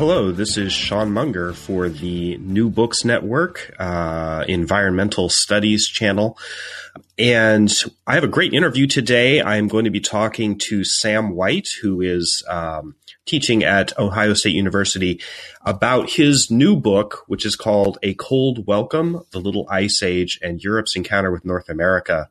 Hello, this is Sean Munger for the New Books Network, Environmental Studies channel. And I have a great interview today. I'm going to be talking to Sam White, who is teaching at Ohio State University, about his new book, which is called A Cold Welcome, The Little Ice Age and Europe's Encounter with North America.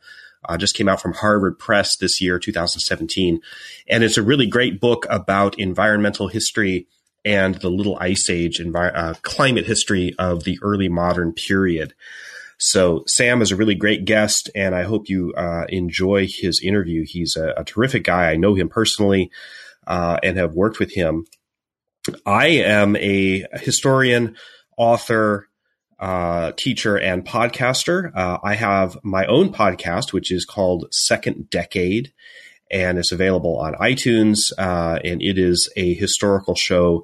Just came out from Harvard Press this year, 2017. And it's a really great book about environmental history and the Little Ice Age and climate history of the early modern period. So Sam is a really great guest, and I hope you enjoy his interview. He's a terrific guy. I know him personally and have worked with him. I am a historian, author, teacher, and podcaster. I have my own podcast, which is called Second Decade, and it's available on iTunes, and it is a historical show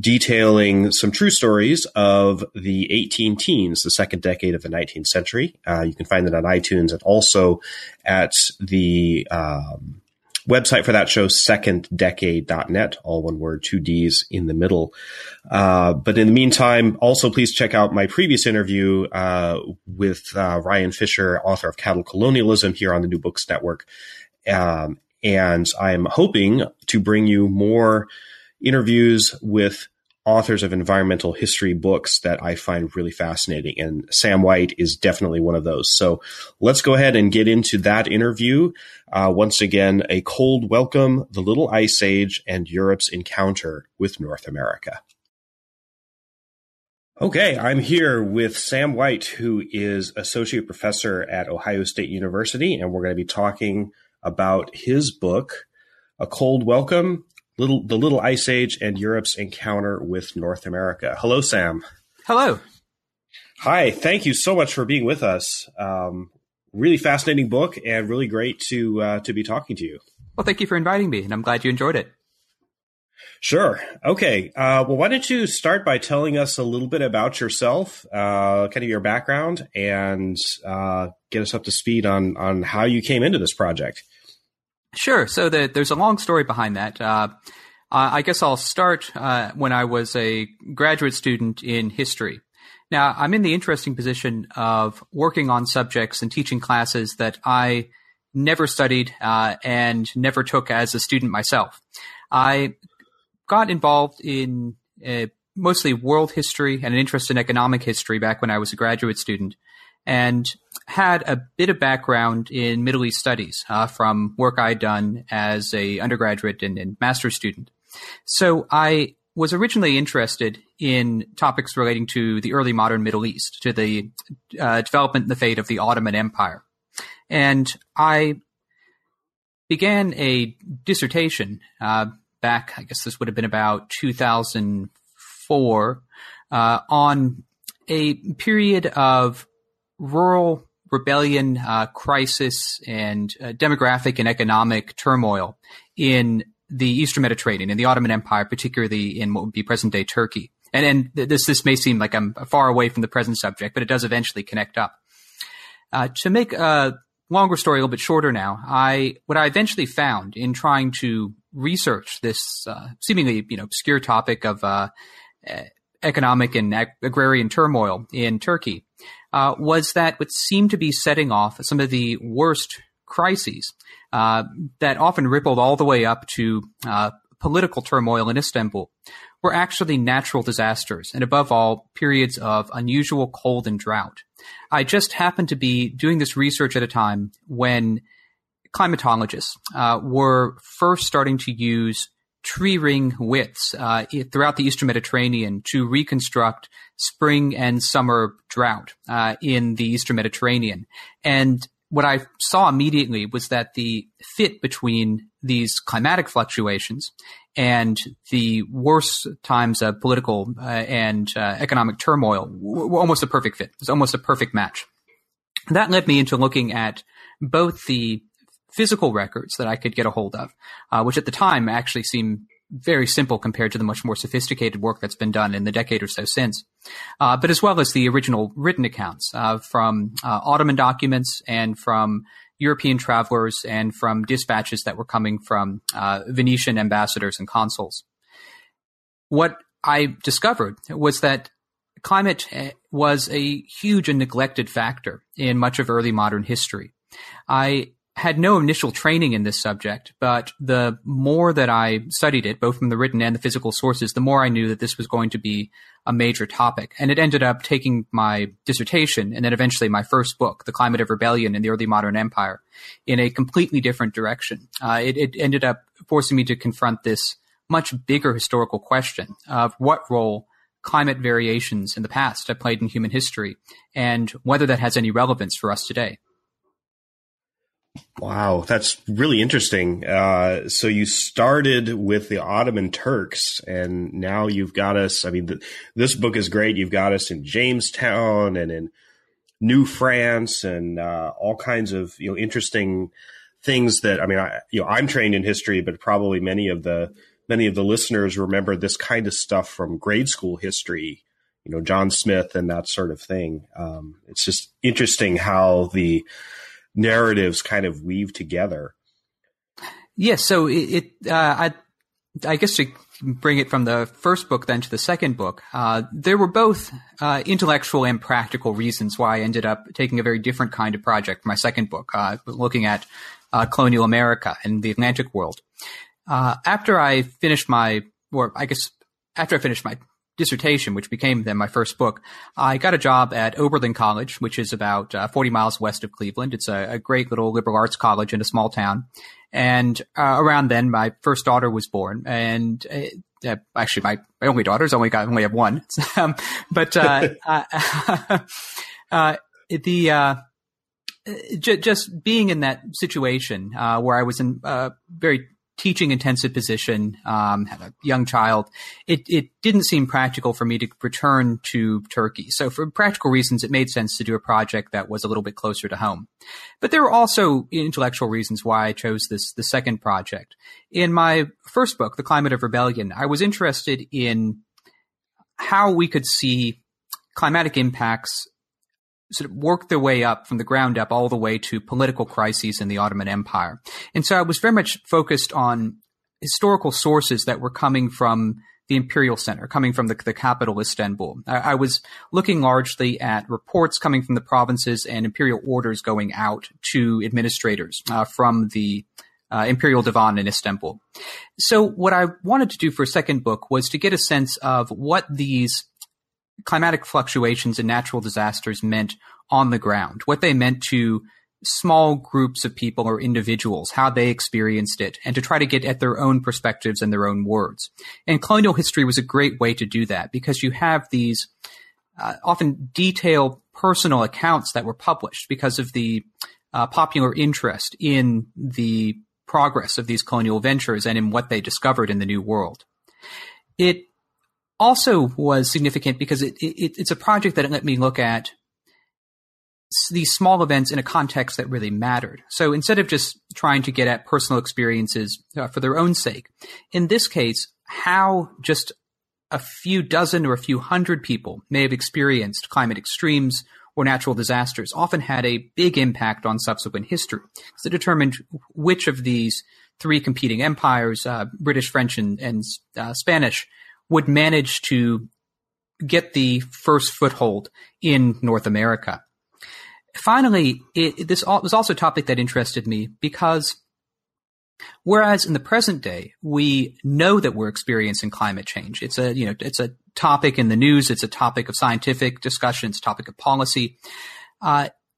detailing some true stories of the 1810s, the second decade of the 19th century. You can find it on iTunes and also at the website for that show, seconddecade.net, all one word, two Ds in the middle. But in the meantime, also please check out my previous interview with Ryan Fisher, author of Cattle Colonialism, here on the New Books Network. And I'm hoping to bring you more interviews with authors of environmental history books that I find really fascinating. And Sam White is definitely one of those. So let's go ahead and get into that interview. Once again, A Cold Welcome, The Little Ice Age and Europe's Encounter with North America. Okay, I'm here with Sam White, who is associate professor at Ohio State University, and we're going to be talking about his book, A Cold Welcome, The Little Ice Age and Europe's Encounter with North America. Hello, Sam. Hello. Hi. Thank you so much for being with us. Really fascinating book and really great to be talking to you. Well, thank you for inviting me, and I'm glad you enjoyed it. Sure. Okay. Well, why don't you start by telling us a little bit about yourself, kind of your background, and get us up to speed on how you came into this project. Sure. So there's a long story behind that. I guess I'll start when I was a graduate student in history. Now, I'm in the interesting position of working on subjects and teaching classes that I never studied and never took as a student myself. I got involved in mostly world history and an interest in economic history back when I was a graduate student, and had a bit of background in Middle East studies from work I'd done as a undergraduate and master's student. So I was originally interested in topics relating to the early modern Middle East, to the development and the fate of the Ottoman Empire. And I began a dissertation back, I guess this would have been about 2004, on a period of rural rebellion, crisis, and demographic and economic turmoil in the Eastern Mediterranean, in the Ottoman Empire, particularly in what would be present-day Turkey. And this may seem like I'm far away from the present subject, but it does eventually connect up. To make a longer story a little bit shorter now, what I eventually found in trying to research this seemingly obscure topic of economic and agrarian turmoil in Turkey was that what seemed to be setting off some of the worst crises that often rippled all the way up to political turmoil in Istanbul were actually natural disasters, and above all, periods of unusual cold and drought. I just happened to be doing this research at a time when climatologists were first starting to use tree ring widths throughout the Eastern Mediterranean to reconstruct spring and summer drought in the Eastern Mediterranean. And what I saw immediately was that the fit between these climatic fluctuations and the worst times of political and economic turmoil were almost a perfect fit. It was almost a perfect match. That led me into looking at both the physical records that I could get a hold of, which at the time actually seemed very simple compared to the much more sophisticated work that's been done in the decade or so since, but as well as the original written accounts from Ottoman documents and from European travelers and from dispatches that were coming from Venetian ambassadors and consuls. What I discovered was that climate was a huge and neglected factor in much of early modern history. I had no initial training in this subject, but the more that I studied it, both from the written and the physical sources, the more I knew that this was going to be a major topic. And it ended up taking my dissertation and then eventually my first book, The Climate of Rebellion in the Early Modern Empire, in a completely different direction. It ended up forcing me to confront this much bigger historical question of what role climate variations in the past have played in human history and whether that has any relevance for us today. Wow, that's really interesting. So you started with the Ottoman Turks, and now you've got us. I mean, this book is great. You've got us in Jamestown and in New France, and all kinds of interesting things that I'm trained in history, but probably many of the listeners remember this kind of stuff from grade school history. John Smith and that sort of thing. It's just interesting how the narratives kind of weave together. Yeah, so I guess to bring it from the first book then to the second book, there were both intellectual and practical reasons why I ended up taking a very different kind of project for my second book, looking at colonial America and the Atlantic world. After I finished my dissertation, which became then my first book, I got a job at Oberlin College, which is about 40 miles west of Cleveland. It's a great little liberal arts college in a small town. And around then, my first daughter was born. And actually, my only daughter's only have one. Just being in that situation where I was in a very teaching intensive position, have a young child, it didn't seem practical for me to return to Turkey. So for practical reasons, it made sense to do a project that was a little bit closer to home. But there were also intellectual reasons why I chose the second project. In my first book, The Climate of Rebellion, I was interested in how we could see climatic impacts sort of work their way up from the ground up all the way to political crises in the Ottoman Empire. And so I was very much focused on historical sources that were coming from the imperial center, coming from the capital, Istanbul. I was looking largely at reports coming from the provinces and imperial orders going out to administrators from the imperial divan in Istanbul. So what I wanted to do for a second book was to get a sense of what these climatic fluctuations and natural disasters meant on the ground, what they meant to small groups of people or individuals, how they experienced it, and to try to get at their own perspectives and their own words. And colonial history was a great way to do that because you have these often detailed personal accounts that were published because of the popular interest in the progress of these colonial ventures and in what they discovered in the New World. It also was significant because it's a project that let me look at these small events in a context that really mattered. So instead of just trying to get at personal experiences for their own sake, in this case, how just a few dozen or a few hundred people may have experienced climate extremes or natural disasters often had a big impact on subsequent history. So it determined which of these three competing empires, British, French, and Spanish, would manage to get the first foothold in North America. Finally, this was also a topic that interested me because whereas in the present day, we know that we're experiencing climate change. It's a topic in the news. It's a topic of scientific discussion. It's a topic of policy.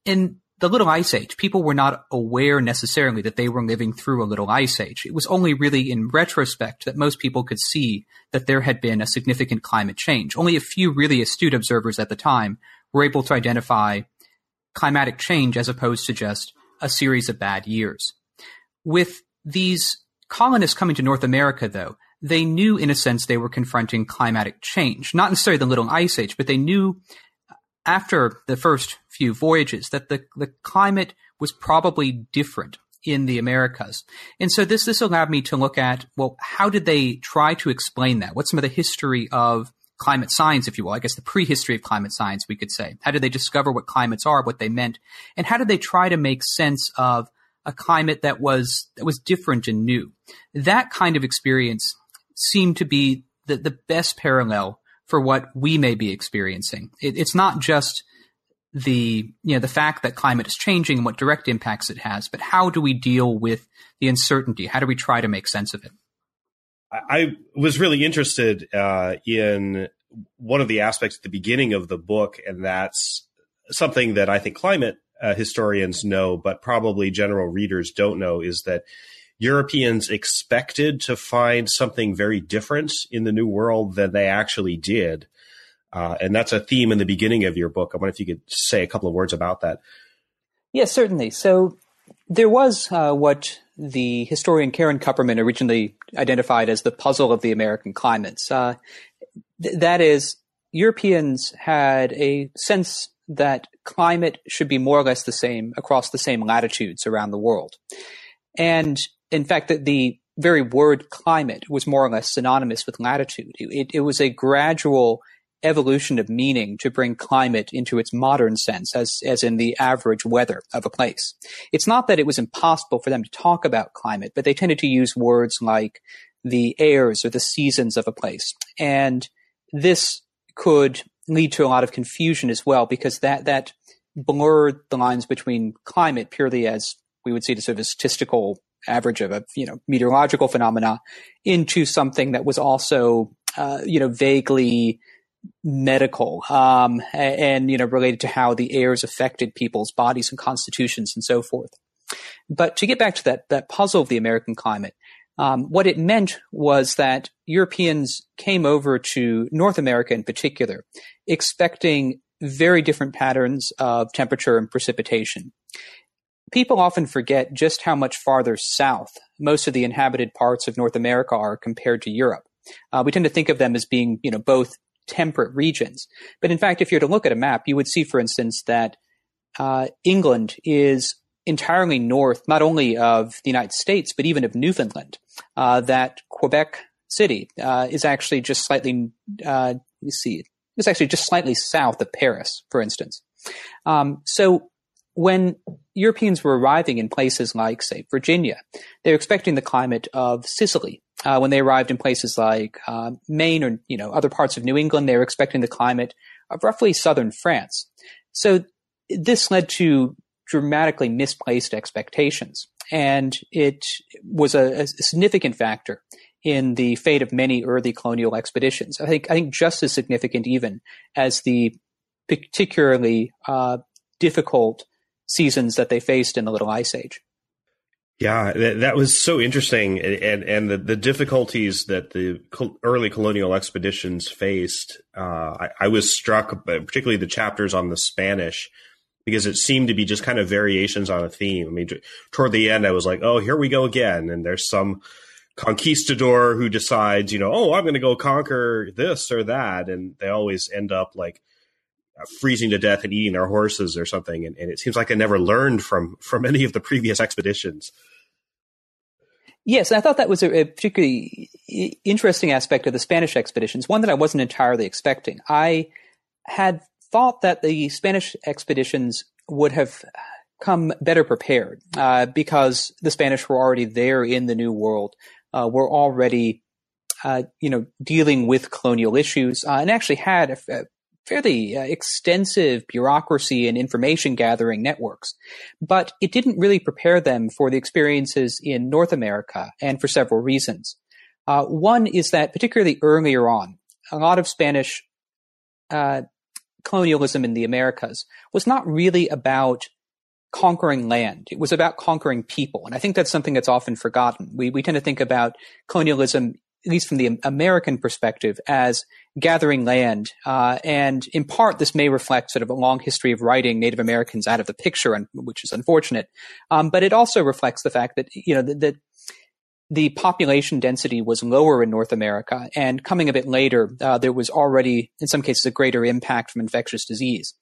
In the Little Ice Age, people were not aware necessarily that they were living through a Little Ice Age. It was only really in retrospect that most people could see that there had been a significant climate change. Only a few really astute observers at the time were able to identify climatic change as opposed to just a series of bad years. With these colonists coming to North America, though, they knew, in a sense, they were confronting climatic change. Not necessarily the Little Ice Age, but they knew after the first few voyages that the climate was probably different in the Americas. And so this allowed me to look at, well, how did they try to explain that? What's some of the history of climate science, if you will? I guess the prehistory of climate science, we could say. How did they discover what climates are, what they meant? And how did they try to make sense of a climate that was different and new? That kind of experience seem to be the best parallel for what we may be experiencing. It's not just the fact that climate is changing and what direct impacts it has, but how do we deal with the uncertainty? How do we try to make sense of it? I was really interested in one of the aspects at the beginning of the book, and that's something that I think climate historians know, but probably general readers don't know, is that Europeans expected to find something very different in the New World than they actually did. And that's a theme in the beginning of your book. I wonder if you could say a couple of words about that. Yes, certainly. So there was what the historian Karen Kupperman originally identified as the puzzle of the American climates. That is, Europeans had a sense that climate should be more or less the same across the same latitudes around the world. And in fact, that the very word climate was more or less synonymous with latitude. It was a gradual evolution of meaning to bring climate into its modern sense, as in the average weather of a place. It's not that it was impossible for them to talk about climate, but they tended to use words like the airs or the seasons of a place. And this could lead to a lot of confusion as well, because that blurred the lines between climate purely as we would see the sort of statistical average of a, meteorological phenomena into something that was also, vaguely medical, and related to how the airs affected people's bodies and constitutions and so forth. But to get back to that puzzle of the American climate, what it meant was that Europeans came over to North America in particular, expecting very different patterns of temperature and precipitation. People often forget just how much farther south most of the inhabited parts of North America are compared to Europe. We tend to think of them as being, both temperate regions. But in fact, if you were to look at a map, you would see, for instance, that England is entirely north, not only of the United States, but even of Newfoundland, that Quebec City is actually just slightly, it's actually just slightly south of Paris, for instance. So when Europeans were arriving in places like, say, Virginia, they were expecting the climate of Sicily. When they arrived in places like Maine or other parts of New England, they were expecting the climate of roughly southern France. So this led to dramatically misplaced expectations, and it was a significant factor in the fate of many early colonial expeditions. I think just as significant even as the particularly difficult seasons that they faced in the Little Ice Age. Yeah, that was so interesting, and the difficulties that the early colonial expeditions faced. I was struck, particularly the chapters on the Spanish, because it seemed to be just kind of variations on a theme. I mean, toward the end, I was like, oh, here we go again, and there's some conquistador who decides, I'm going to go conquer this or that, and they always end up like freezing to death and eating their horses or something. And it seems like I never learned from any of the previous expeditions. Yes, and I thought that was a particularly interesting aspect of the Spanish expeditions, one that I wasn't entirely expecting. I had thought that the Spanish expeditions would have come better prepared because the Spanish were already there in the New World, were already, dealing with colonial issues, and actually had a fairly extensive bureaucracy and information gathering networks, but it didn't really prepare them for the experiences in North America, and for several reasons. One is that particularly earlier on, a lot of Spanish colonialism in the Americas was not really about conquering land. It was about conquering people. And I think that's something that's often forgotten. We tend to think about colonialism at least from the American perspective, as gathering land. And in part, this may reflect sort of a long history of writing Native Americans out of the picture, which is unfortunate. But it also reflects the fact that, you know, that the population density was lower in North America. And coming a bit later, there was already, in some cases, a greater impact from infectious disease.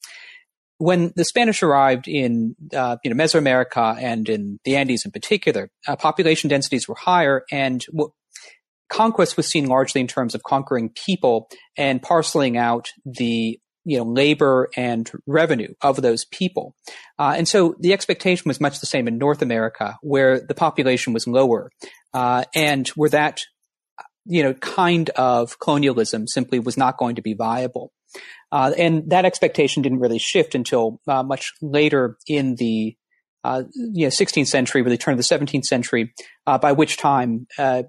When the Spanish arrived in Mesoamerica and in the Andes in particular, population densities were higher, and conquest was seen largely in terms of conquering people and parceling out the labor and revenue of those people. And so the expectation was much the same in North America, where the population was lower, and where that kind of colonialism simply was not going to be viable. And that expectation didn't really shift until much later in the 16th century, really turn of the 17th century, by which time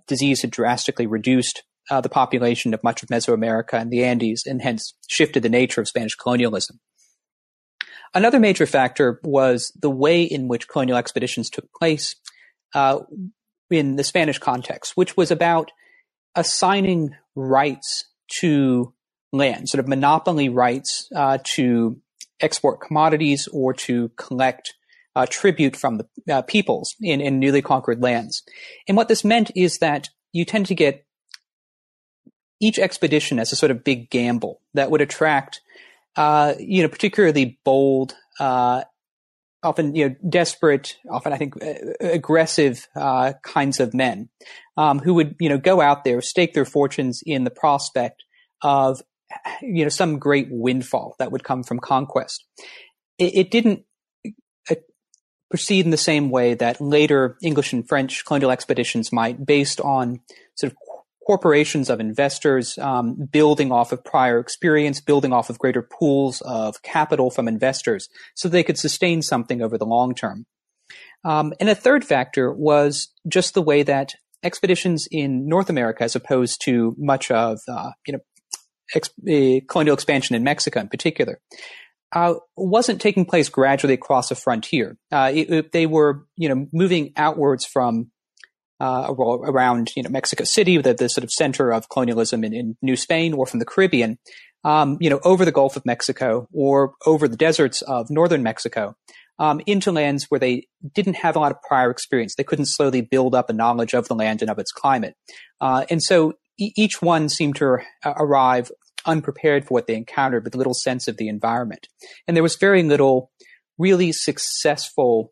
disease had drastically reduced the population of much of Mesoamerica and the Andes, and hence shifted the nature of Spanish colonialism. Another major factor was the way in which colonial expeditions took place in the Spanish context, which was about assigning rights to land, sort of monopoly rights to export commodities or to collect tribute from the peoples in newly conquered lands. And what this meant is that you tend to get each expedition as a sort of big gamble that would attract, particularly bold, often, desperate, often I think aggressive kinds of men who would, go out there, stake their fortunes in the prospect of some great windfall that would come from conquest. It didn't proceed in the same way that later English and French colonial expeditions might, based on sort of corporations of investors building off of prior experience, building off of greater pools of capital from investors so they could sustain something over the long term. And a third factor was just the way that expeditions in North America, as opposed to much of, colonial expansion in Mexico in particular, wasn't taking place gradually across a frontier. They were, moving outwards from around, Mexico City, the sort of center of colonialism in New Spain, or from the Caribbean, over the Gulf of Mexico or over the deserts of northern Mexico, into lands where they didn't have a lot of prior experience. They couldn't slowly build up a knowledge of the land and of its climate. And so each one seemed to arrive unprepared for what they encountered, with little sense of the environment. And there was very little really successful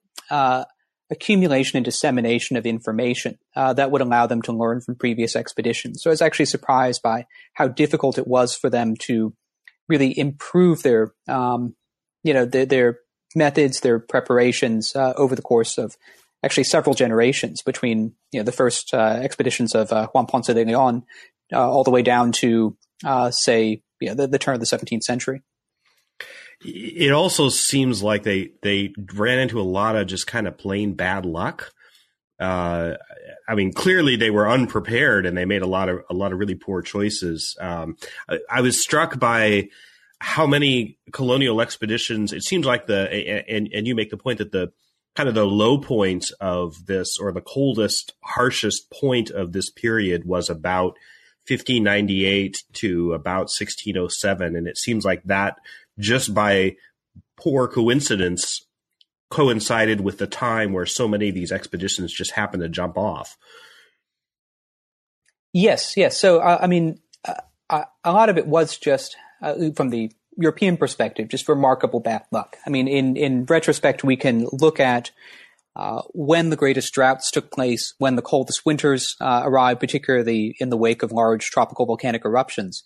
accumulation and dissemination of information that would allow them to learn from previous expeditions. So I was actually surprised by how difficult it was for them to really improve their, their methods, their preparations over the course of actually several generations, between the first expeditions of Juan Ponce de Leon all the way down to the turn of the 17th century. It also seems like they ran into a lot of just kind of plain bad luck. Clearly they were unprepared and they made a lot of really poor choices. I was struck by how many colonial expeditions. It seems like and you make the point that the kind of the low point of this, or the coldest, harshest point of this period, was about 1598 to about 1607. And it seems like that, just by poor coincidence, coincided with the time where so many of these expeditions just happened to jump off. Yes. So, a lot of it was just from the European perspective, just remarkable bad luck. I mean, in retrospect, we can look at when the greatest droughts took place, when the coldest winters arrived, particularly in the wake of large tropical volcanic eruptions.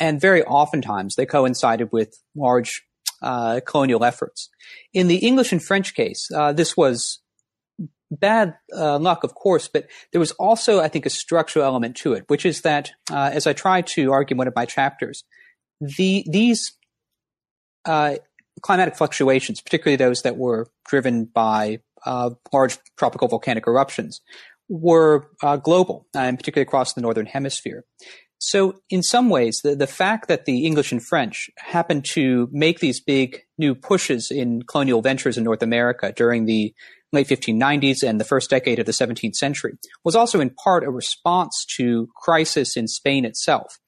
And very oftentimes they coincided with large colonial efforts. In the English and French case, this was bad luck, of course, but there was also, I think, a structural element to it, which is that, as I try to argue in one of my chapters, these climatic fluctuations, particularly those that were driven by large tropical volcanic eruptions, were global, and particularly across the northern hemisphere. So in some ways, the fact that the English and French happened to make these big new pushes in colonial ventures in North America during the late 1590s and the first decade of the 17th century, was also in part a response to crisis in Spain itself,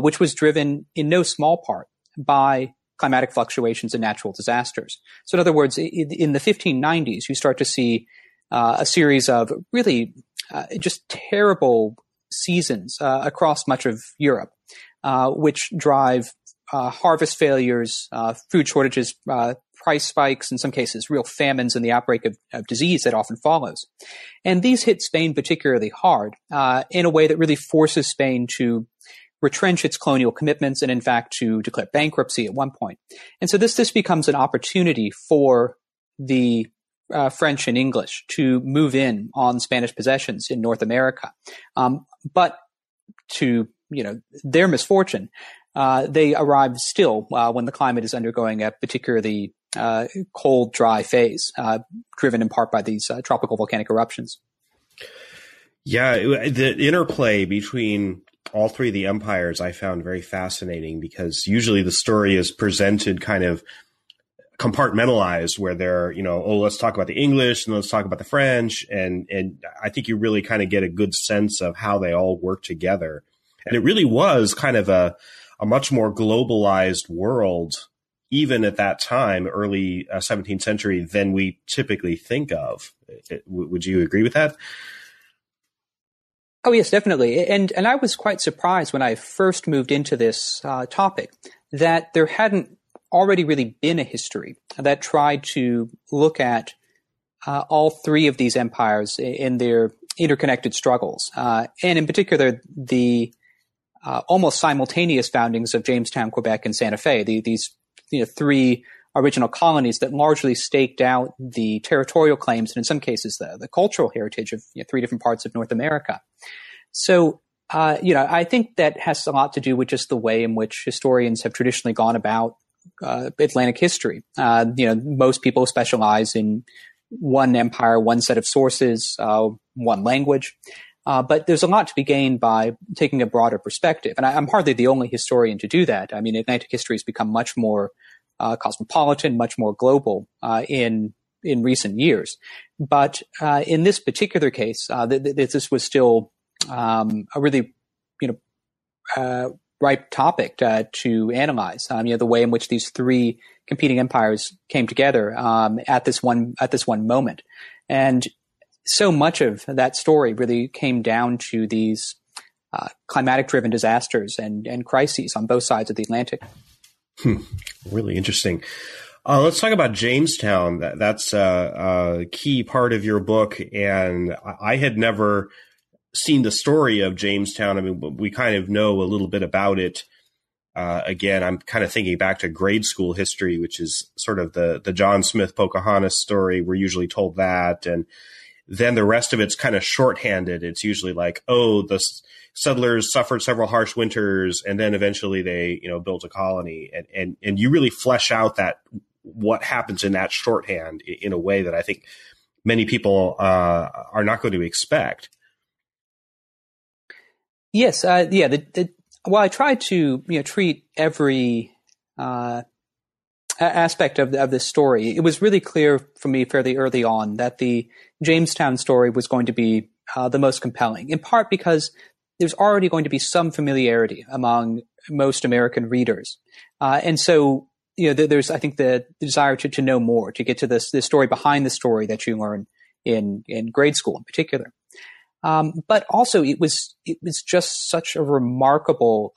which was driven in no small part by climatic fluctuations and natural disasters. So in other words, in the 1590s, you start to see a series of really just terrible seasons across much of Europe, which drive harvest failures, food shortages, price spikes, in some cases real famines, and the outbreak of disease that often follows. And these hit Spain particularly hard in a way that really forces Spain to retrench its colonial commitments and, in fact, to declare bankruptcy at one point. And so this becomes an opportunity for the French and English to move in on Spanish possessions in North America. But to, their misfortune, they arrive still when the climate is undergoing a particularly cold, dry phase, driven in part by these tropical volcanic eruptions. Yeah, the interplay between all three of the empires I found very fascinating, because usually the story is presented kind of compartmentalized, where they're, let's talk about the English and let's talk about the French. And I think you really kind of get a good sense of how they all work together. And it really was kind of a much more globalized world, even at that time, early 17th century, than we typically think of. Would you agree with that? Oh, yes, definitely. And I was quite surprised when I first moved into this topic that there hadn't already really been a history that tried to look at all three of these empires in their interconnected struggles. And in particular, the almost simultaneous foundings of Jamestown, Quebec, and Santa Fe, these three original colonies that largely staked out the territorial claims and in some cases the cultural heritage of three different parts of North America. So, I think that has a lot to do with just the way in which historians have traditionally gone about Atlantic history. Most people specialize in one empire, one set of sources, one language. But there's a lot to be gained by taking a broader perspective. And I'm hardly the only historian to do that. I mean, Atlantic history has become much more cosmopolitan, much more global in recent years. But in this particular case, this was still a really, ripe topic to analyze. The way in which these three competing empires came together at this one moment, and so much of that story really came down to these climatic-driven disasters and crises on both sides of the Atlantic. Really interesting. Let's talk about Jamestown. That's a key part of your book, and I had never seen the story of Jamestown. I mean, we kind of know a little bit about it. Again, I'm kind of thinking back to grade school history, which is sort of the John Smith Pocahontas story. We're usually told that. And then the rest of it's kind of shorthanded. It's usually like, the settlers suffered several harsh winters, and then eventually they, built a colony. And you really flesh out that what happens in that shorthand in a way that I think many people are not going to expect. Yes, Well, I try to treat every aspect of this story. It was really clear for me fairly early on that the Jamestown story was going to be the most compelling, in part because there's already going to be some familiarity among most American readers, and so there's, I think, the desire to know more, to get to the story behind the story that you learn in grade school, in particular. But also it was just such a remarkable,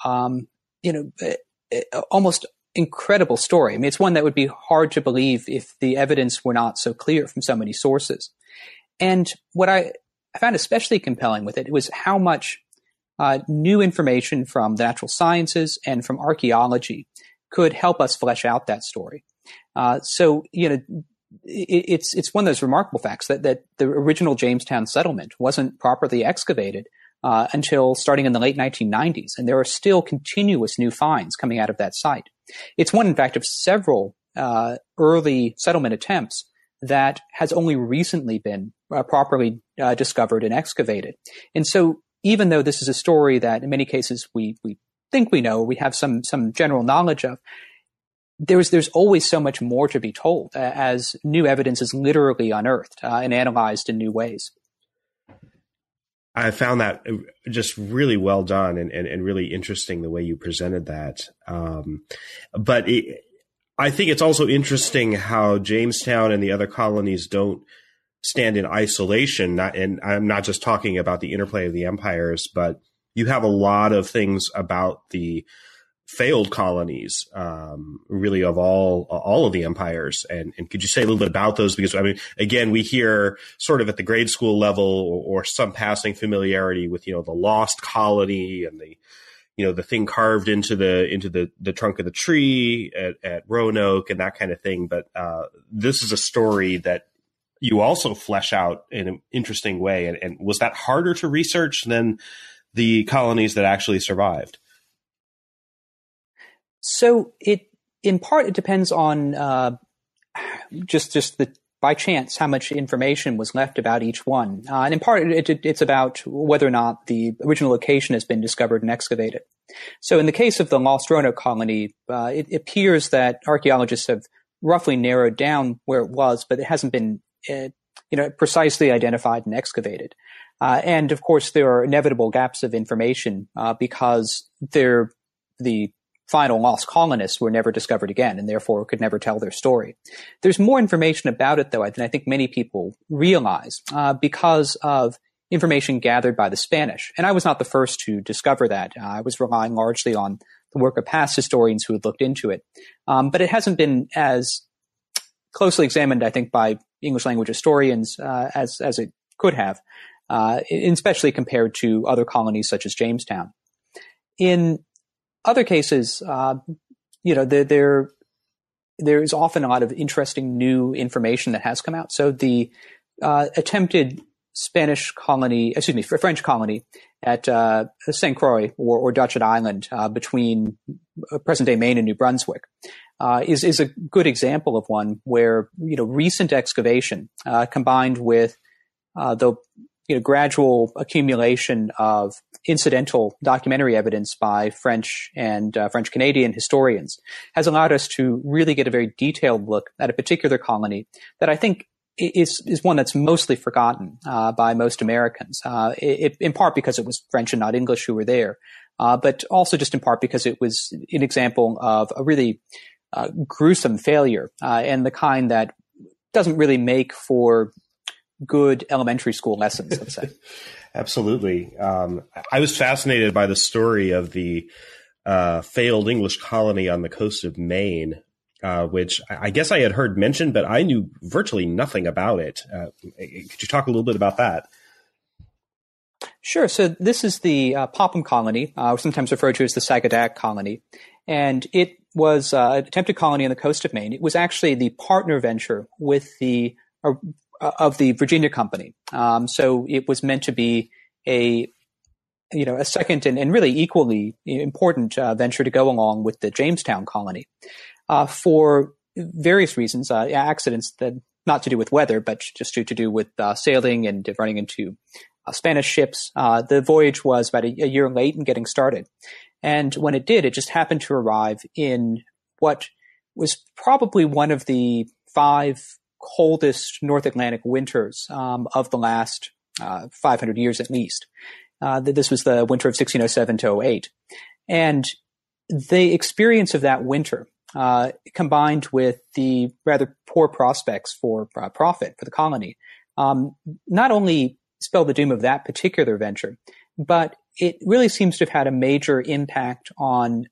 almost incredible story. I mean, it's one that would be hard to believe if the evidence were not so clear from so many sources. And what I found especially compelling with it was how much new information from the natural sciences and from archaeology could help us flesh out that story. It's one of those remarkable facts that the original Jamestown settlement wasn't properly excavated until starting in the late 1990s, and there are still continuous new finds coming out of that site. It's one, in fact, of several early settlement attempts that has only recently been properly discovered and excavated. And so even though this is a story that in many cases we think we know, we have some general knowledge of, there's always so much more to be told as new evidence is literally unearthed and analyzed in new ways. I found that just really well done and really interesting the way you presented that. But I think it's also interesting how Jamestown and the other colonies don't stand in isolation. And I'm not just talking about the interplay of the empires, but you have a lot of things about the failed colonies, really of all of the empires. And could you say a little bit about those? Because, I mean, again, we hear sort of at the grade school level or some passing familiarity with, you know, the lost colony and the, you know, the thing carved into the trunk of the tree at Roanoke and that kind of thing. But this is a story that you also flesh out in an interesting way. And was that harder to research than the colonies that actually survived? So it, in part, it depends on just by chance how much information was left about each one, and in part it's about whether or not the original location has been discovered and excavated. So in the case of the Lost Roanoke colony, it appears that archaeologists have roughly narrowed down where it was, but it hasn't been precisely identified and excavated. And of course, there are inevitable gaps of information because the final lost colonists were never discovered again and therefore could never tell their story. There's more information about it, though, than I think many people realize because of information gathered by the Spanish. And I was not the first to discover that. I was relying largely on the work of past historians who had looked into it. But it hasn't been as closely examined, I think, by English language historians as it could have, especially compared to other colonies such as Jamestown. In other cases, there is often a lot of interesting new information that has come out. So the attempted French colony at St. Croix or Dutchet Island between present-day Maine and New Brunswick is a good example of one where recent excavation combined with the gradual accumulation of incidental documentary evidence by French and French Canadian historians has allowed us to really get a very detailed look at a particular colony that I think is one that's mostly forgotten by most Americans, in part because it was French and not English who were there, but also just in part because it was an example of a really gruesome failure and the kind that doesn't really make for good elementary school lessons, let's say. Absolutely. I was fascinated by the story of the failed English colony on the coast of Maine, which I guess I had heard mentioned, but I knew virtually nothing about it. Could you talk a little bit about that? Sure. So this is the Popham colony, sometimes referred to as the Saugatuck colony, and it was an attempted colony on the coast of Maine. It was actually the partner venture with of the Virginia Company. So it was meant to be a second and really equally important venture to go along with the Jamestown colony. For various reasons, accidents that not to do with weather, but just to do with sailing and running into Spanish ships, the voyage was about a year late in getting started. And when it did, it just happened to arrive in what was probably one of the five coldest North Atlantic winters of the last 500 years at least. This was the winter of 1607 to 08. And the experience of that winter combined with the rather poor prospects for profit for the colony not only spelled the doom of that particular venture, but it really seems to have had a major impact on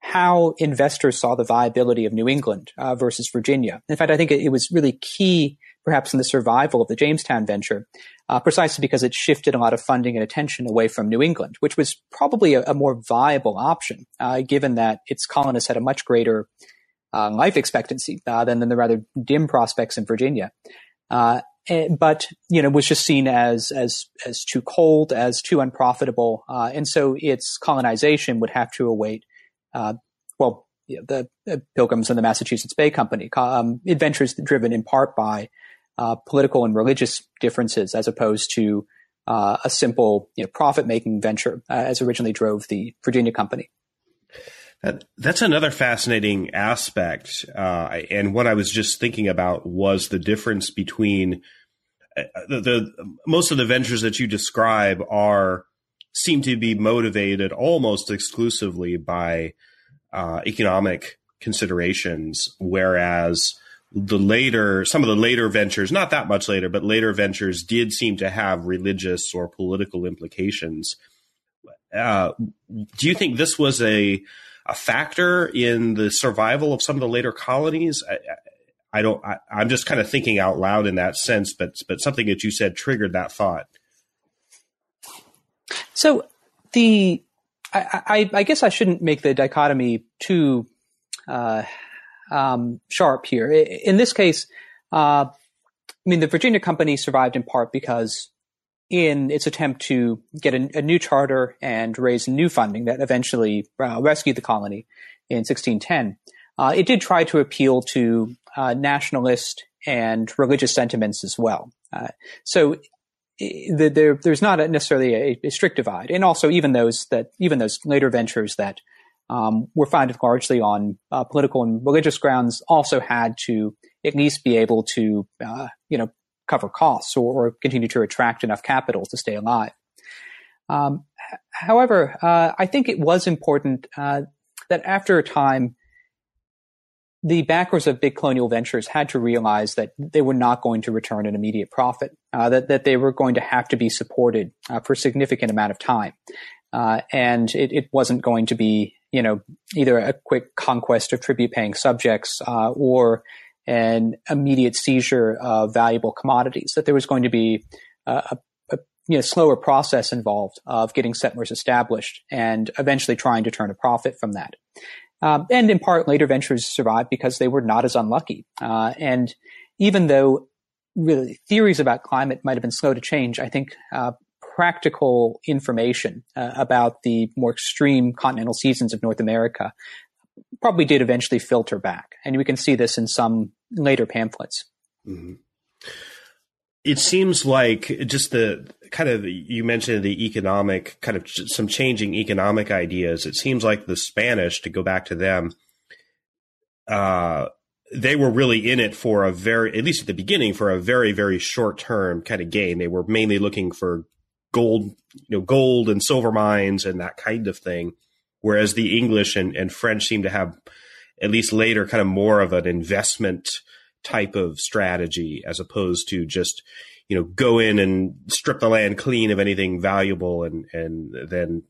how investors saw the viability of New England versus Virginia. In fact, I think it was really key, perhaps, in the survival of the Jamestown venture, precisely because it shifted a lot of funding and attention away from New England, which was probably a more viable option, given that its colonists had a much greater life expectancy than the rather dim prospects in Virginia. But was just seen as too cold, as too unprofitable, and so its colonization would have to await the Pilgrims and the Massachusetts Bay Company, adventures driven in part by political and religious differences as opposed to a simple profit-making venture as originally drove the Virginia Company. That's another fascinating aspect. And what I was just thinking about was the difference between the most of the ventures that you describe seem to be motivated almost exclusively by economic considerations, whereas some of the later ventures, not that much later, but later ventures did seem to have religious or political implications. Do you think this was a factor in the survival of some of the later colonies? I'm just kind of thinking out loud in that sense, but something that you said triggered that thought. So I guess I shouldn't make the dichotomy too sharp here. In this case, the Virginia Company survived in part because in its attempt to get a new charter and raise new funding that eventually rescued the colony in 1610, it did try to appeal to nationalist and religious sentiments as well. There's not necessarily a strict divide, and also even those later ventures that were founded largely on political and religious grounds also had to at least be able to cover costs or continue to attract enough capital to stay alive. However, I think it was important that after a time, the backers of big colonial ventures had to realize that they were not going to return an immediate profit, that they were going to have to be supported for a significant amount of time. And it wasn't going to be, either a quick conquest of tribute-paying subjects or an immediate seizure of valuable commodities, that there was going to be a slower process involved of getting settlers established and eventually trying to turn a profit from that. And in part, later ventures survived because they were not as unlucky. And even though really theories about climate might have been slow to change, I think practical information about the more extreme continental seasons of North America probably did eventually filter back. And we can see this in some later pamphlets. Mm-hmm. It seems like just you mentioned the economic kind of some changing economic ideas. It seems like the Spanish, to go back to them, they were really in it for at least at the beginning, for a very, very short term kind of gain. They were mainly looking for gold, gold and silver mines and that kind of thing. Whereas the English and French seem to have, at least later, kind of more of an investment type of strategy, as opposed to just, go in and strip the land clean of anything valuable and then,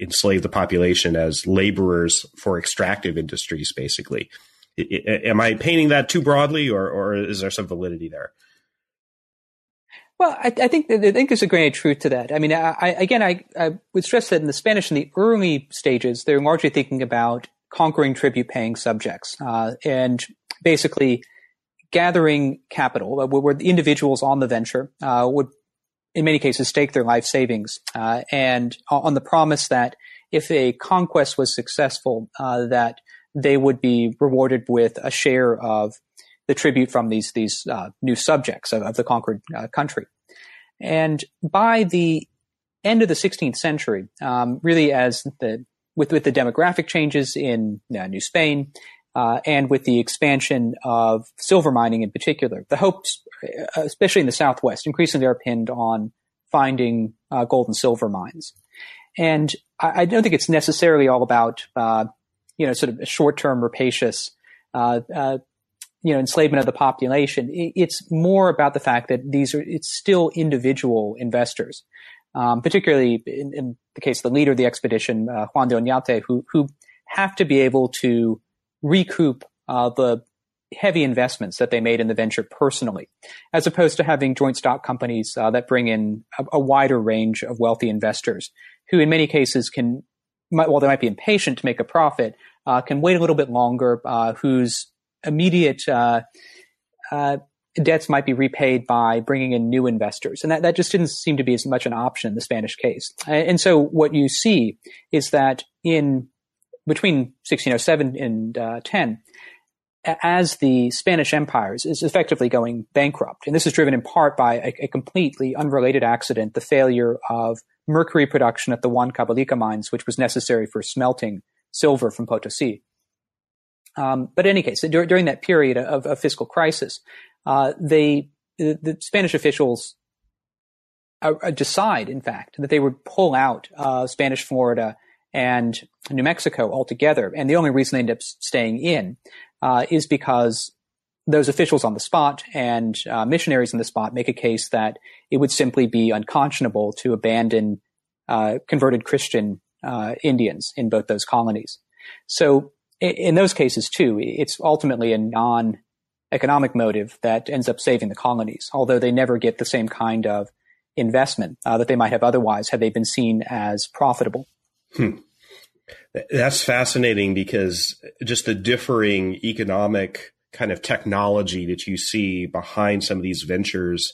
enslave the population as laborers for extractive industries, basically. Am I painting that too broadly, or is there some validity there? Well, I think there's a grain of truth to that. I would stress that in the Spanish, in the early stages, they're largely thinking about conquering tribute-paying subjects and basically gathering capital, where the individuals on the venture would, in many cases, stake their life savings and on the promise that if a conquest was successful, that they would be rewarded with a share of the tribute from these new subjects of the conquered country. And by the end of the 16th century, really as with the demographic changes in New Spain and with the expansion of silver mining in particular, the hopes, especially in the Southwest, increasingly are pinned on finding gold and silver mines. And I don't think it's necessarily all about sort of short-term rapacious enslavement of the population. It's more about the fact that it's still individual investors, particularly in the case of the leader of the expedition, Juan de Oñate, who have to be able to recoup the heavy investments that they made in the venture personally, as opposed to having joint stock companies that bring in a wider range of wealthy investors who in many cases while they might be impatient to make a profit, can wait a little bit longer, whose immediate debts might be repaid by bringing in new investors. And that just didn't seem to be as much an option in the Spanish case. And so what you see is that in between 1607 and 10, as the Spanish Empire is effectively going bankrupt, and this is driven in part by a completely unrelated accident, the failure of mercury production at the Huancavelica mines, which was necessary for smelting silver from Potosi. But in any case, during that period of fiscal crisis, the Spanish officials decide, in fact, that they would pull out Spanish Florida and New Mexico altogether. And the only reason they end up staying in is because those officials on the spot and missionaries on the spot make a case that it would simply be unconscionable to abandon converted Christian Indians in both those colonies. So in those cases, too, it's ultimately a non-economic motive that ends up saving the colonies, although they never get the same kind of investment that they might have otherwise had they been seen as profitable. That's fascinating, because just the differing economic kind of technology that you see behind some of these ventures,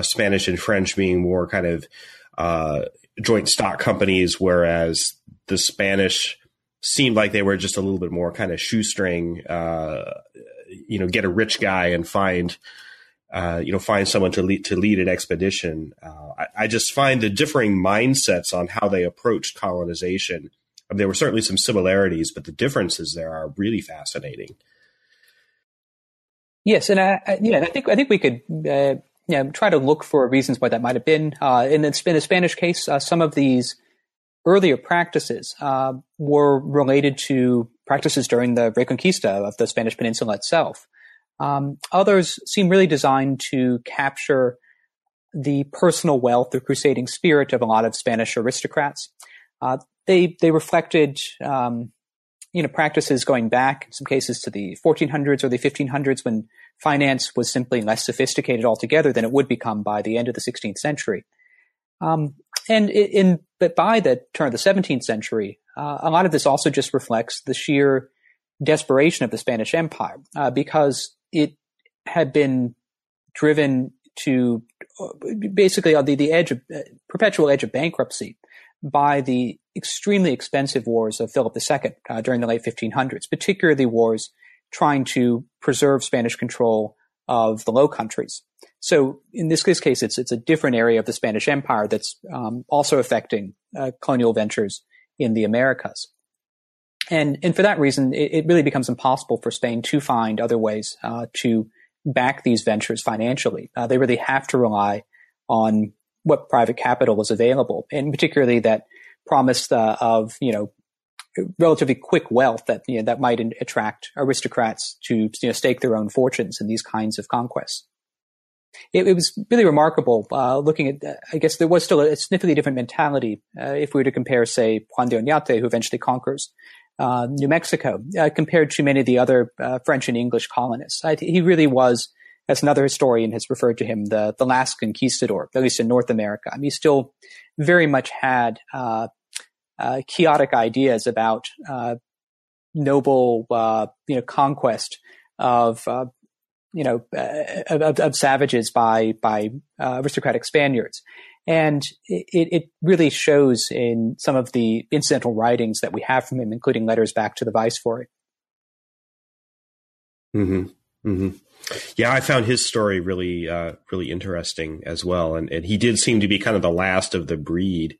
Spanish and French being more kind of joint stock companies, whereas the Spanish seemed like they were just a little bit more kind of shoestring, get a rich guy and find someone to lead an expedition. I just find the differing mindsets on how they approached colonization. I mean, there were certainly some similarities, but the differences there are really fascinating. Yes, and I think we could try to look for reasons why that might have been. In the Spanish case, some of these earlier practices were related to practices during the Reconquista of the Spanish Peninsula itself. Others seem really designed to capture the personal wealth or crusading spirit of a lot of Spanish aristocrats. They reflected, practices going back in some cases to the 1400s or the 1500s, when finance was simply less sophisticated altogether than it would become by the end of the 16th century. But by the turn of the 17th century, a lot of this also just reflects the sheer desperation of the Spanish Empire, because it had been driven to basically on the edge of perpetual edge of bankruptcy by the extremely expensive wars of Philip II during the late 1500s, particularly wars trying to preserve Spanish control of the Low Countries. So in this case, it's a different area of the Spanish Empire that's also affecting colonial ventures in the Americas. And for that reason, it really becomes impossible for Spain to find other ways to back these ventures financially. They really have to rely on what private capital was available, and particularly that promise of relatively quick wealth that might attract aristocrats to stake their own fortunes in these kinds of conquests. It was really remarkable looking at, I guess there was still a significantly different mentality if we were to compare, say, Juan de Oñate, who eventually conquers New Mexico, compared to many of the other French and English colonists. He really was, as another historian has referred to him, the last conquistador, at least in North America. I mean, he still very much had chaotic ideas about noble, conquest of savages by aristocratic Spaniards. And it really shows in some of the incidental writings that we have from him, including letters back to the viceroy. Mm-hmm. Mm-hmm. Yeah, I found his story really, really interesting as well. And he did seem to be kind of the last of the breed.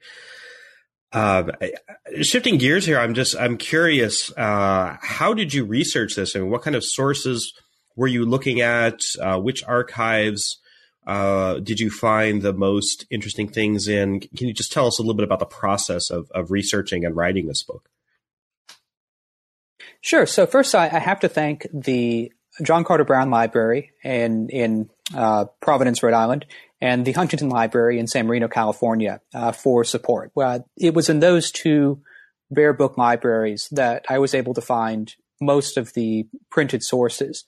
Shifting gears here, I'm curious, how did you research this? I mean, what kind of sources were you looking at? Which archives did you find the most interesting things in? Can you just tell us a little bit about the process of researching and writing this book? Sure. So first, I have to thank the John Carter Brown Library in Providence, Rhode Island, and the Huntington Library in San Marino, California, for support. Well, it was in those two rare book libraries that I was able to find most of the printed sources.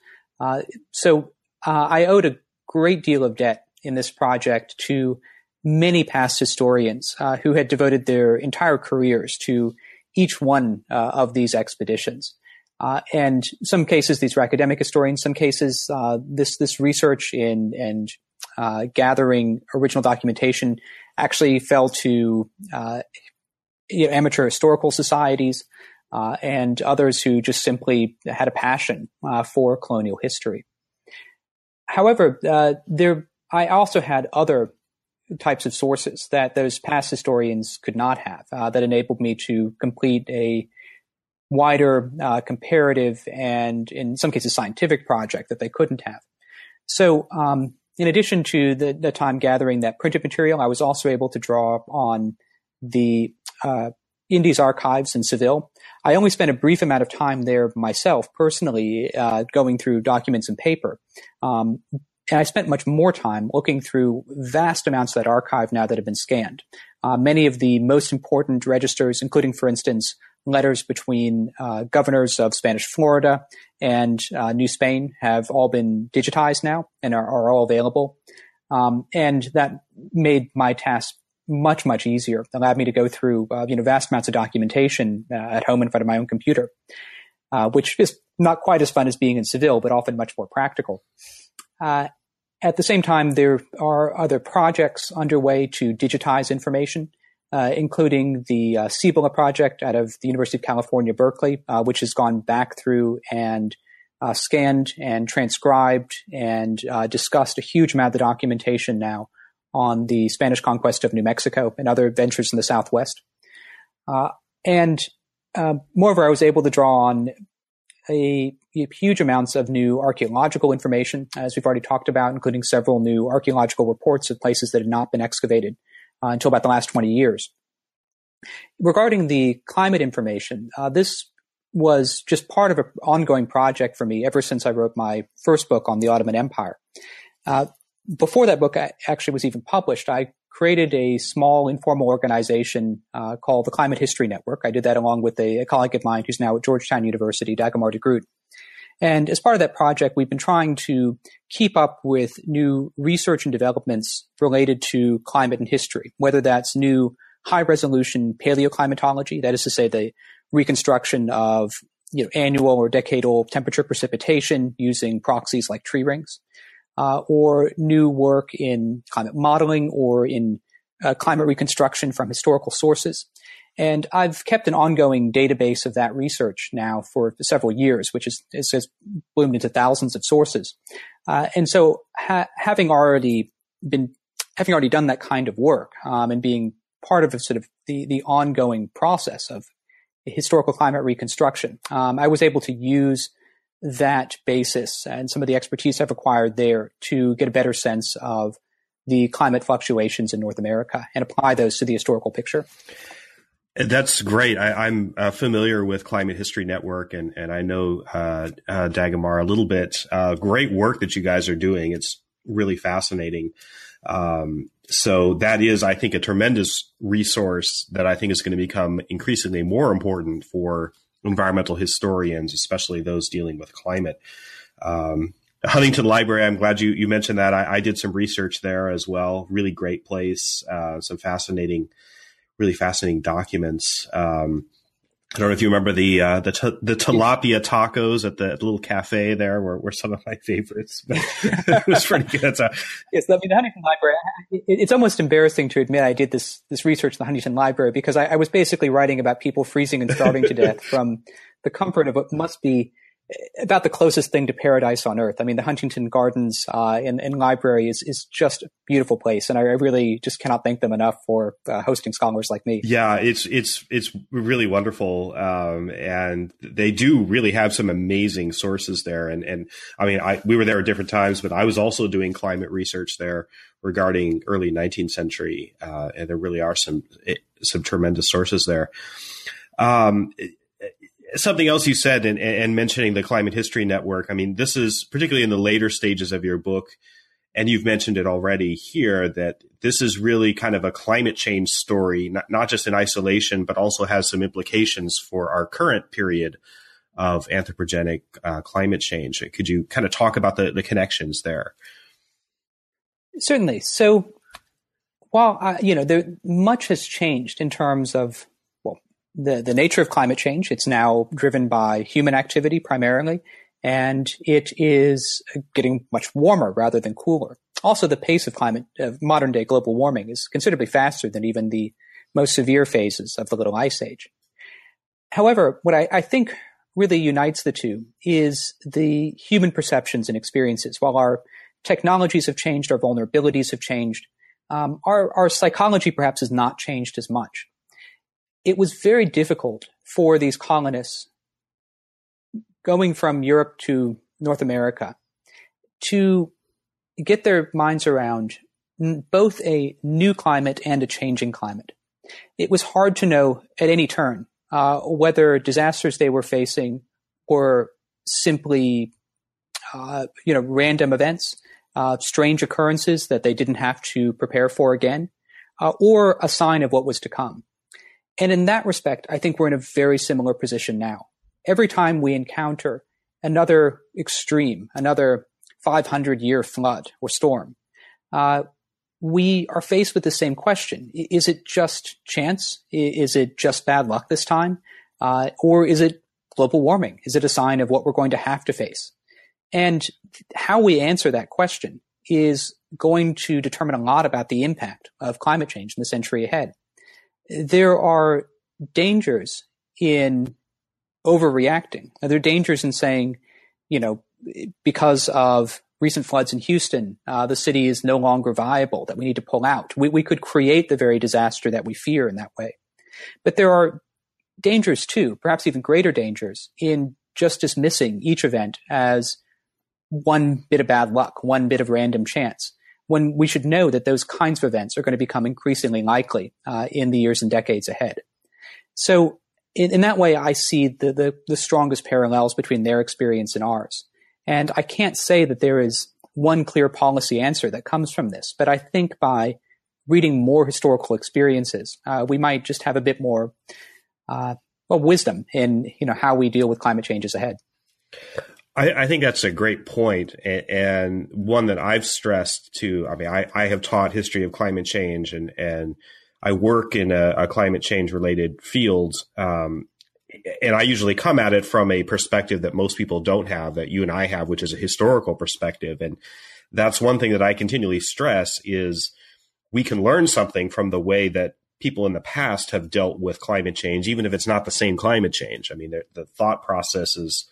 So I owed a great deal of debt in this project to many past historians who had devoted their entire careers to each one of these expeditions. And some cases, these were academic historians. Some cases, this research and gathering original documentation actually fell to amateur historical societies and others who just simply had a passion for colonial history. However, I also had other types of sources that those past historians could not have that enabled me to complete a wider comparative and, in some cases, scientific project that they couldn't have. So in addition to the time gathering that printed material, I was also able to draw on the Indies archives in Seville. I only spent a brief amount of time there myself, personally, going through documents and paper. And I spent much more time looking through vast amounts of that archive now that have been scanned. Many of the most important registers, including, for instance, letters between governors of Spanish Florida and New Spain, have all been digitized now and are all available. And that made my task much, much easier. It allowed me to go through vast amounts of documentation at home in front of my own computer, which is not quite as fun as being in Seville, but often much more practical. At the same time, there are other projects underway to digitize information, including the Seville project out of the University of California, Berkeley, which has gone back through and scanned and transcribed and discussed a huge amount of the documentation now on the Spanish conquest of New Mexico and other ventures in the Southwest. Moreover, I was able to draw on huge amounts of new archaeological information, as we've already talked about, including several new archaeological reports of places that had not been excavated until about the last 20 years. Regarding the climate information, this was just part of an ongoing project for me ever since I wrote my first book on the Ottoman Empire. Before that book actually was even published, I created a small informal organization called the Climate History Network. I did that along with a colleague of mine who's now at Georgetown University, Dagmar de Groot. And as part of that project, we've been trying to keep up with new research and developments related to climate and history, whether that's new high-resolution paleoclimatology, that is to say the reconstruction of annual or decadal temperature precipitation using proxies like tree rings, or new work in climate modeling or in climate reconstruction from historical sources. And I've kept an ongoing database of that research now for several years, which has bloomed into thousands of sources. And so having already done that kind of work, and being part of sort of the ongoing process of historical climate reconstruction, I was able to use that basis and some of the expertise I've acquired there to get a better sense of the climate fluctuations in North America and apply those to the historical picture. That's great. I'm familiar with Climate History Network, and I know Dagmar a little bit. Great work that you guys are doing. It's really fascinating. So that is, I think, a tremendous resource that I think is going to become increasingly more important for environmental historians, especially those dealing with climate. Huntington Library, I'm glad you mentioned that. I did some research there as well. Really great place. Some really fascinating documents. I don't know if you remember the tilapia tacos at the little cafe there were some of my favorites, but it was pretty good. So. Yes, I mean, the Huntington Library, it's almost embarrassing to admit I did this research in the Huntington Library because I was basically writing about people freezing and starving to death from the comfort of what must be about the closest thing to paradise on earth. I mean, the Huntington Gardens and library is just a beautiful place, and I really just cannot thank them enough for hosting scholars like me. Yeah, it's really wonderful, and they do really have some amazing sources there. And I mean, we were there at different times, but I was also doing climate research there regarding early 19th century, and there really are some tremendous sources there. Something else you said and mentioning the Climate History Network, I mean, this is particularly in the later stages of your book, and you've mentioned it already here, that this is really kind of a climate change story, not just in isolation, but also has some implications for our current period of anthropogenic climate change. Could you kind of talk about the connections there? Certainly. So while, much has changed in terms of the nature of climate change. It's now driven by human activity primarily, and it is getting much warmer rather than cooler. Also, the pace of modern day global warming is considerably faster than even the most severe phases of the Little Ice Age. However, what I think really unites the two is the human perceptions and experiences. While our technologies have changed, our vulnerabilities have changed, our psychology perhaps has not changed as much. It was very difficult for these colonists going from Europe to North America to get their minds around both a new climate and a changing climate. It was hard to know at any turn whether disasters they were facing were simply random events, strange occurrences that they didn't have to prepare for again, or a sign of what was to come. And in that respect, I think we're in a very similar position now. Every time we encounter another extreme, another 500-year flood or storm, we are faced with the same question. Is it just chance? Is it just bad luck this time? Or is it global warming? Is it a sign of what we're going to have to face? And how we answer that question is going to determine a lot about the impact of climate change in the century ahead. There are dangers in overreacting. There are dangers in saying, because of recent floods in Houston, the city is no longer viable, that we need to pull out. We could create the very disaster that we fear in that way. But there are dangers too, perhaps even greater dangers, in just dismissing each event as one bit of bad luck, one bit of random chance, when we should know that those kinds of events are going to become increasingly likely in the years and decades ahead. So in that way, I see the strongest parallels between their experience and ours. And I can't say that there is one clear policy answer that comes from this, but I think by reading more historical experiences, we might just have a bit more wisdom in how we deal with climate changes ahead. I think that's a great point, and one that I've stressed too. I mean, I have taught history of climate change, and I work in a climate change related fields. And I usually come at it from a perspective that most people don't have, that you and I have, which is a historical perspective. And that's one thing that I continually stress is we can learn something from the way that people in the past have dealt with climate change, even if it's not the same climate change. I mean, the thought process is,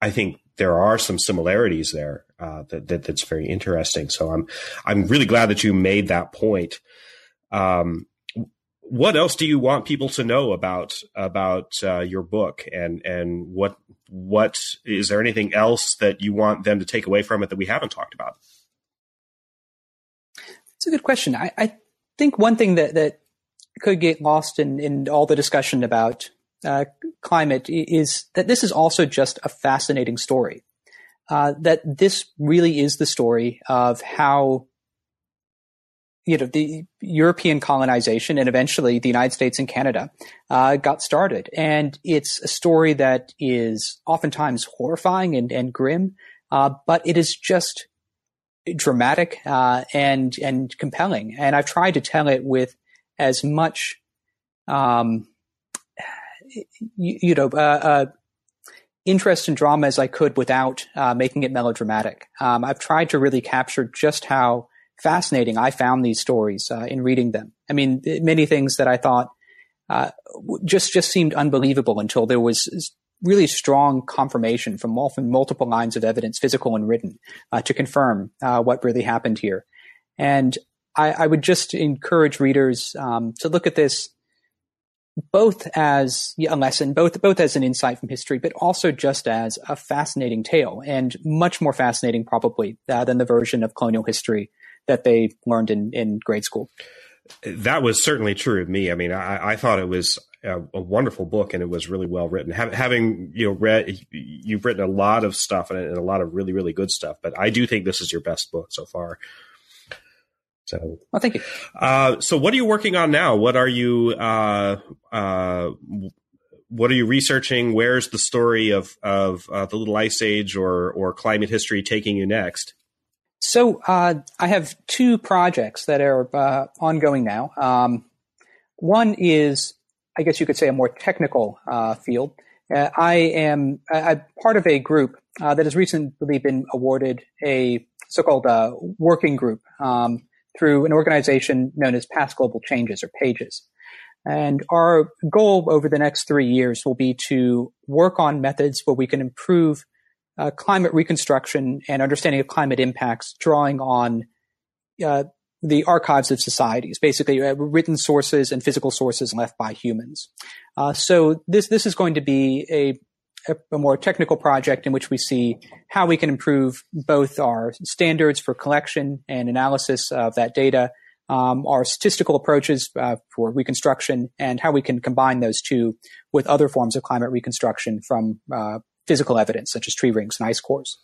I think there are some similarities there that's very interesting. So I'm really glad that you made that point. What else do you want people to know about your book, and what is there anything else that you want them to take away from it that we haven't talked about? It's a good question. I think one thing that could get lost in all the discussion about climate is that this is also just a fascinating story. That this really is the story of how the European colonization and eventually the United States and Canada got started. And it's a story that is oftentimes horrifying and grim, but it is just dramatic and compelling. And I've tried to tell it with as much, interest and drama as I could without making it melodramatic. I've tried to really capture just how fascinating I found these stories in reading them. I mean, many things that I thought just seemed unbelievable until there was really strong confirmation from multiple lines of evidence, physical and written, to confirm what really happened here. And I would just encourage readers to look at this both as a lesson, both as an insight from history, but also just as a fascinating tale, and much more fascinating probably than the version of colonial history that they learned in grade school. That was certainly true of me. I mean, I thought it was a wonderful book, and it was really well written. Having you've written a lot of stuff and a lot of really, really good stuff, but I do think this is your best book so far. So, well, thank you. So what are you working on now? What are you researching? Where's the story of the Little Ice Age or climate history taking you next? So I have two projects that are ongoing now. One is, I guess you could say, a more technical field. I'm part of a group that has recently been awarded a so-called working group through an organization known as Past Global Changes, or PAGES. And our goal over the next 3 years will be to work on methods where we can improve climate reconstruction and understanding of climate impacts, drawing on the archives of societies, basically written sources and physical sources left by humans. So this is going to be a a more technical project in which we see how we can improve both our standards for collection and analysis of that data, our statistical approaches for reconstruction, and how we can combine those two with other forms of climate reconstruction from physical evidence, such as tree rings and ice cores.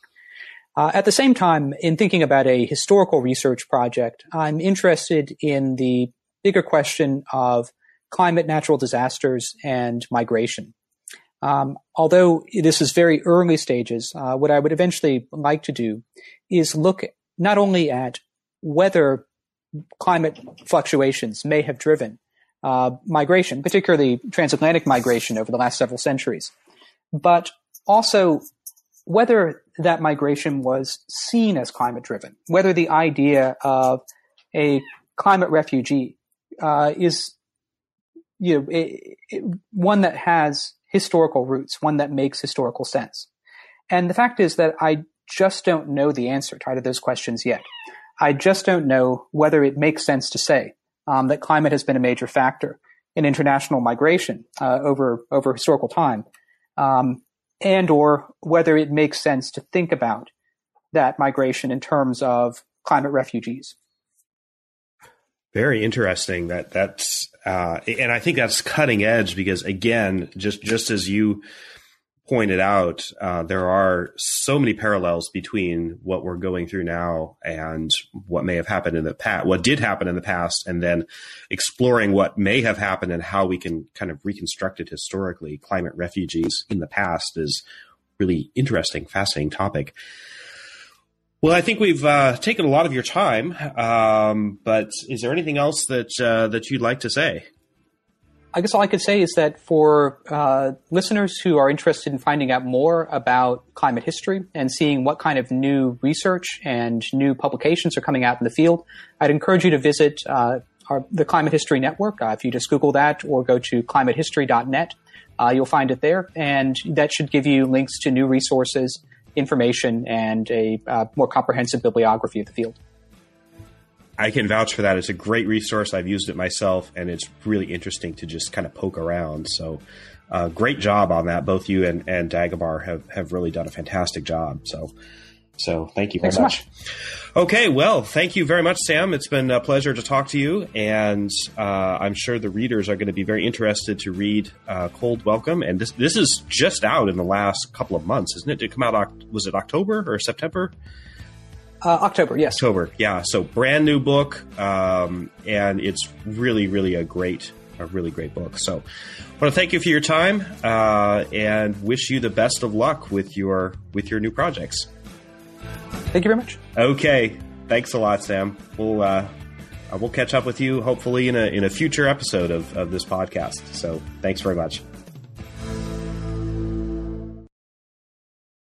At the same time, in thinking about a historical research project, I'm interested in the bigger question of climate, natural disasters, and migration. Although this is very early stages, what I would eventually like to do is look not only at whether climate fluctuations may have driven migration, particularly transatlantic migration over the last several centuries, but also whether that migration was seen as climate-driven, whether the idea of a climate refugee is one that has historical roots, one that makes historical sense. And the fact is that I just don't know the answer to either of those questions yet. I just don't know whether it makes sense to say that climate has been a major factor in international migration over historical time, and or whether it makes sense to think about that migration in terms of climate refugees. Very interesting. That's and I think that's cutting edge because, again, just as you pointed out, there are so many parallels between what we're going through now and what may have happened in the past, what did happen in the past, and then exploring what may have happened and how we can kind of reconstruct it historically. Climate refugees in the past is really interesting, fascinating topic. Well, I think we've taken a lot of your time, but is there anything else that you'd like to say? I guess all I could say is that for listeners who are interested in finding out more about climate history and seeing what kind of new research and new publications are coming out in the field, I'd encourage you to visit the Climate History Network. If you just Google that or go to climatehistory.net, you'll find it there. And that should give you links to new resources, information, and a more comprehensive bibliography of the field. I can vouch for that. It's a great resource. I've used it myself, and it's really interesting to just kind of poke around. So great job on that. Both you and Dagobah have really done a fantastic job. So thank you very much. Okay, well, thank you very much, Sam. It's been a pleasure to talk to you, and I'm sure the readers are going to be very interested to read Cold Welcome. And this is just out in the last couple of months, isn't it? Did it come out, was it October or September? October, yes. October, yeah. So brand new book, and it's really, really a really great book. So I want to thank you for your time and wish you the best of luck with your new projects. Thank you very much. Okay. Thanks a lot, Sam. We'll catch up with you hopefully in a future episode of this podcast. So thanks very much.